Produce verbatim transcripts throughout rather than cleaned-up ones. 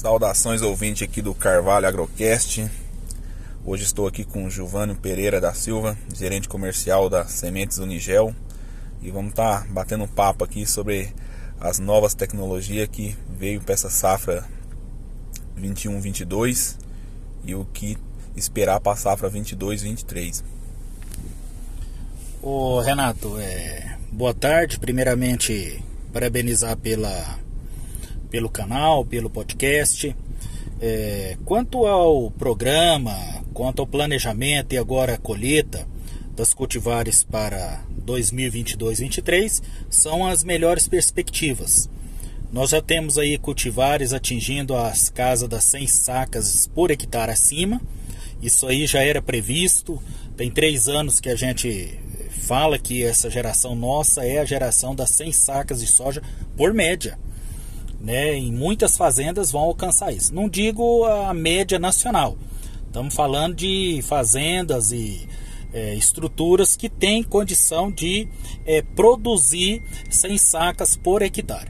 Saudações, ouvinte aqui do Carvalho Agrocast. Hoje estou aqui com o Gilvânio Pereira da Silva, gerente comercial da Sementes Unigel, e vamos estar batendo um papo aqui sobre as novas tecnologias que veio para essa safra vinte e um vinte e dois e o que esperar para a safra vinte e dois vinte e três. Ô Renato, é... boa tarde. Primeiramente, parabenizar pela... pelo canal, pelo podcast. É, quanto ao programa, quanto ao planejamento e agora a colheita das cultivares para dois mil e vinte e dois vinte e três, são as melhores perspectivas. Nós já temos aí cultivares atingindo as casas das cem sacas por hectare acima. Isso aí já era previsto. Tem três anos que a gente fala que essa geração nossa é a geração das cem sacas de soja por média, né? Em muitas fazendas vão alcançar isso. Não digo a média nacional, estamos falando de fazendas e é, estruturas que têm condição de é, produzir cem sacas por hectare.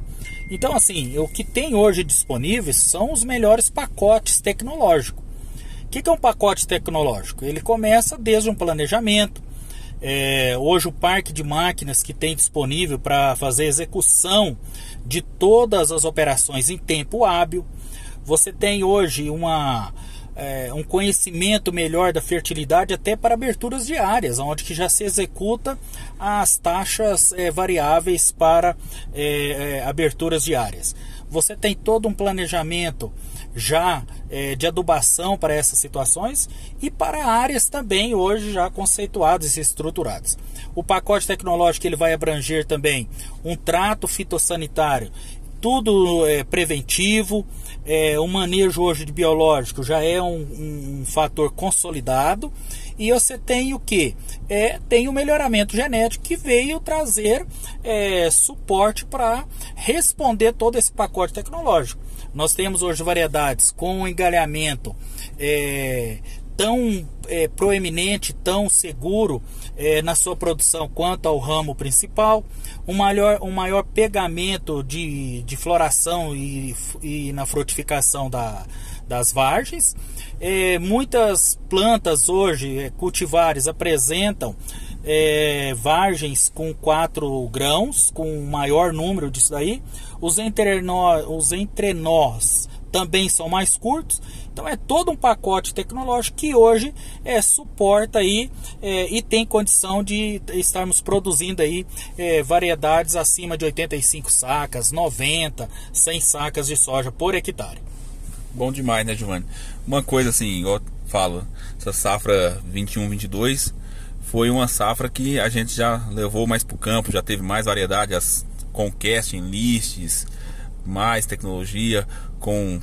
Então, assim, o que tem hoje disponível são os melhores pacotes tecnológicos. O que, que é um pacote tecnológico? Ele começa desde um planejamento. É, hoje o parque de máquinas que tem disponível para fazer execução de todas as operações em tempo hábil. Você tem hoje uma, é, um conhecimento melhor da fertilidade até para aberturas de áreas, onde que já se executa as taxas é, variáveis para é, é, aberturas de áreas. Você tem todo um planejamento já é, de adubação para essas situações e para áreas também hoje já conceituadas e estruturadas. O pacote tecnológico ele vai abranger também um trato fitossanitário, tudo é, preventivo, é, o manejo hoje de biológico já é um, um fator consolidado, e você tem o que? É, tem o melhoramento genético que veio trazer é, suporte para responder todo esse pacote tecnológico. Nós temos hoje variedades com engalhamento é, tão é, proeminente, tão seguro é, na sua produção quanto ao ramo principal, um maior, um maior pegamento de, de floração e, e na frutificação da, das vargens. É, muitas plantas hoje, cultivares, apresentam É, vargens com quatro grãos, com maior número disso daí. Os entrenós, os entrenós também são mais curtos. Então é todo um pacote tecnológico que hoje é, suporta aí, é, e tem condição de estarmos produzindo aí, é, variedades acima de oitenta e cinco sacas, noventa, cem sacas de soja por hectare. Bom demais, né, Giovanni? Uma coisa assim, igual eu falo, essa safra vinte e um vinte e dois foi uma safra que a gente já levou mais para o campo, já teve mais variedade, as Conquest Enlist, mais tecnologia, com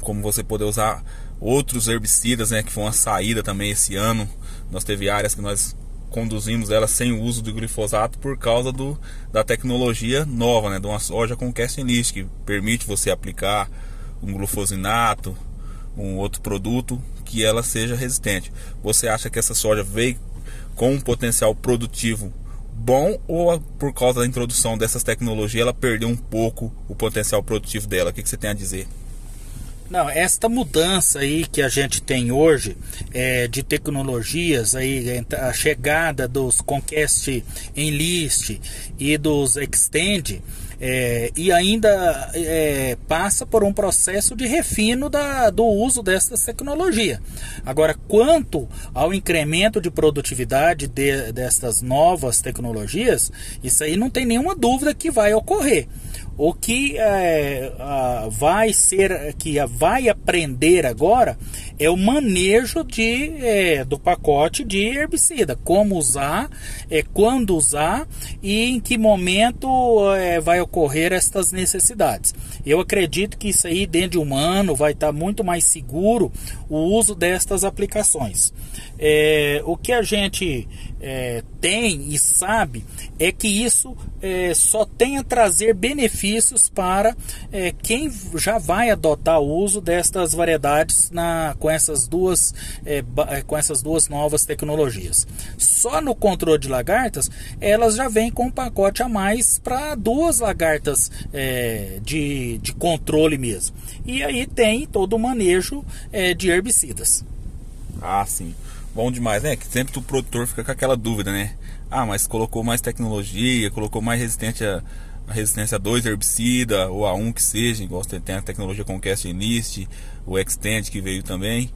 como você poder usar outros herbicidas, né, que foi uma saída também esse ano. Nós teve áreas que nós conduzimos elas sem o uso do glifosato por causa do, da tecnologia nova, né, de uma soja Conquest Enlist, que permite você aplicar um glufosinato, um outro produto, que ela seja resistente. Você acha que essa soja veio com um potencial produtivo bom, ou por causa da introdução dessas tecnologias ela perdeu um pouco o potencial produtivo dela? O que, que você tem a dizer? Não, esta mudança aí que a gente tem hoje é, de tecnologias, aí, a chegada dos Conquest Enlist e dos Xtend, É, e ainda é, passa por um processo de refino da, do uso dessa tecnologia. Agora, quanto ao incremento de produtividade de, dessas novas tecnologias, isso aí não tem nenhuma dúvida que vai ocorrer. O que é, a, vai ser, que a, vai aprender agora é o manejo de, é, do pacote de herbicida, como usar, é, quando usar e em que momento é, vai ocorrer ocorrer estas necessidades. Eu acredito que isso aí dentro de um ano vai estar muito mais seguro o uso destas aplicações. É, o que a gente é, tem e sabe é que isso é, só tem a trazer benefícios para é, quem já vai adotar o uso destas variedades na, com, essas duas, é, com essas duas novas tecnologias. Só no controle de lagartas, elas já vêm com um pacote a mais para duas lagartas é, de, de controle mesmo. E aí tem todo o manejo é, de herbicidas. Ah, sim. Bom demais, né? Que sempre o produtor fica com aquela dúvida, né? Ah, mas colocou mais tecnologia, colocou mais resistente a, a resistência a dois herbicida, ou a um que seja, igual você tem a tecnologia Conquest Enlist, o Xtend que veio também,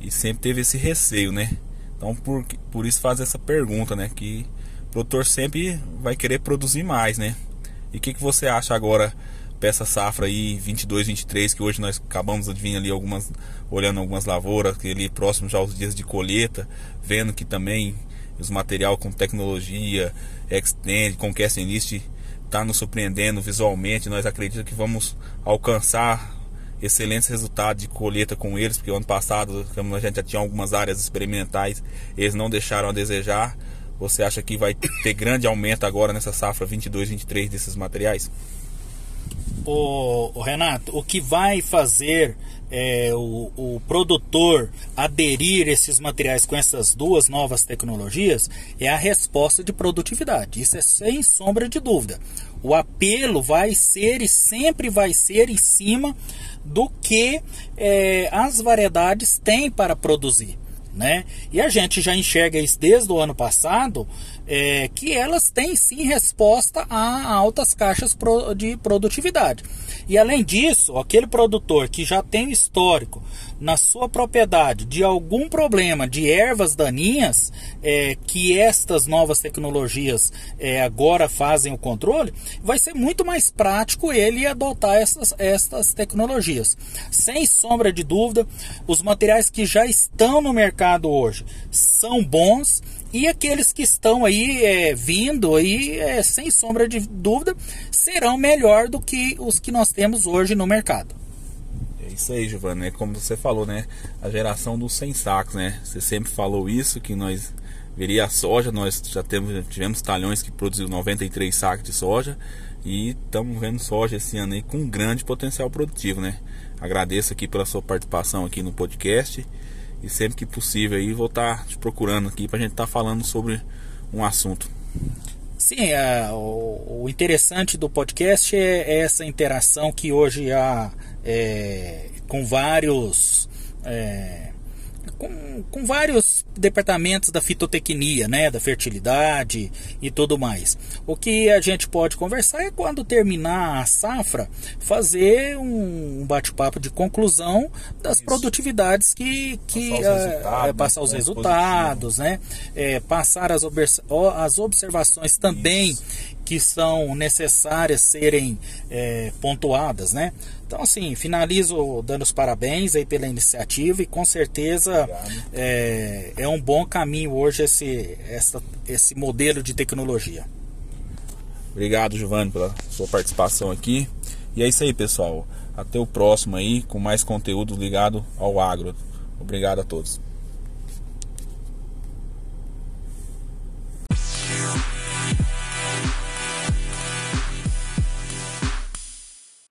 e sempre teve esse receio, né? Então por, por isso faz essa pergunta, né? Que o produtor sempre vai querer produzir mais, né? E o que, que você acha agora para essa safra aí, vinte e dois, vinte e três, que hoje nós acabamos de vir ali algumas, olhando algumas lavouras, que ali próximo já aos dias de colheita, vendo que também os material com tecnologia, Xtend, Conquest Enlist, tá nos surpreendendo visualmente. Nós acreditamos que vamos alcançar excelentes resultados de colheita com eles, porque o ano passado a gente já tinha algumas áreas experimentais, eles não deixaram a desejar. Você acha que vai ter grande aumento agora nessa safra vinte e dois, vinte e três desses materiais? O, o Renato, o que vai fazer é, o, o produtor aderir esses materiais com essas duas novas tecnologias é a resposta de produtividade. Isso é sem sombra de dúvida. O apelo vai ser e sempre vai ser em cima do que é, as variedades têm para produzir, né? E a gente já enxerga isso desde o ano passado, é, que elas têm sim resposta a altas caixas pro, de produtividade. E além disso, aquele produtor que já tem histórico na sua propriedade de algum problema de ervas daninhas, é, que estas novas tecnologias é, agora fazem o controle, vai ser muito mais prático ele adotar essas, estas tecnologias. Sem sombra de dúvida, os materiais que já estão no mercado hoje são bons, e aqueles que estão aí é, vindo aí, é, sem sombra de dúvida, serão melhor do que os que nós temos hoje no mercado. É isso aí, Gilvânio, né? Como você falou, né? A geração dos cem sacos, né? Você sempre falou isso, que nós veria a soja, nós já temos, tivemos talhões que produziu noventa e três sacos de soja, e estamos vendo soja esse ano aí com um grande potencial produtivo, né? Agradeço aqui pela sua participação aqui no podcast. E sempre que possível aí vou estar te procurando aqui para a gente estar falando sobre um assunto. Sim, a, o, o interessante do podcast é, é essa interação que hoje há é, com vários... É, Com, com vários departamentos da fitotecnia, né, da fertilidade e tudo mais. O que a gente pode conversar é, quando terminar a safra, fazer um bate-papo de conclusão das Isso. produtividades que, que passar os resultados, é, passar, os resultados né, é, passar as, as observações também Isso. que são necessárias serem é, pontuadas, né? Então, assim, finalizo dando os parabéns aí pela iniciativa, e com certeza é, é um bom caminho hoje esse, essa, esse modelo de tecnologia. Obrigado, Gilvânio, pela sua participação aqui. E é isso aí, pessoal. Até o próximo aí, com mais conteúdo ligado ao agro. Obrigado a todos.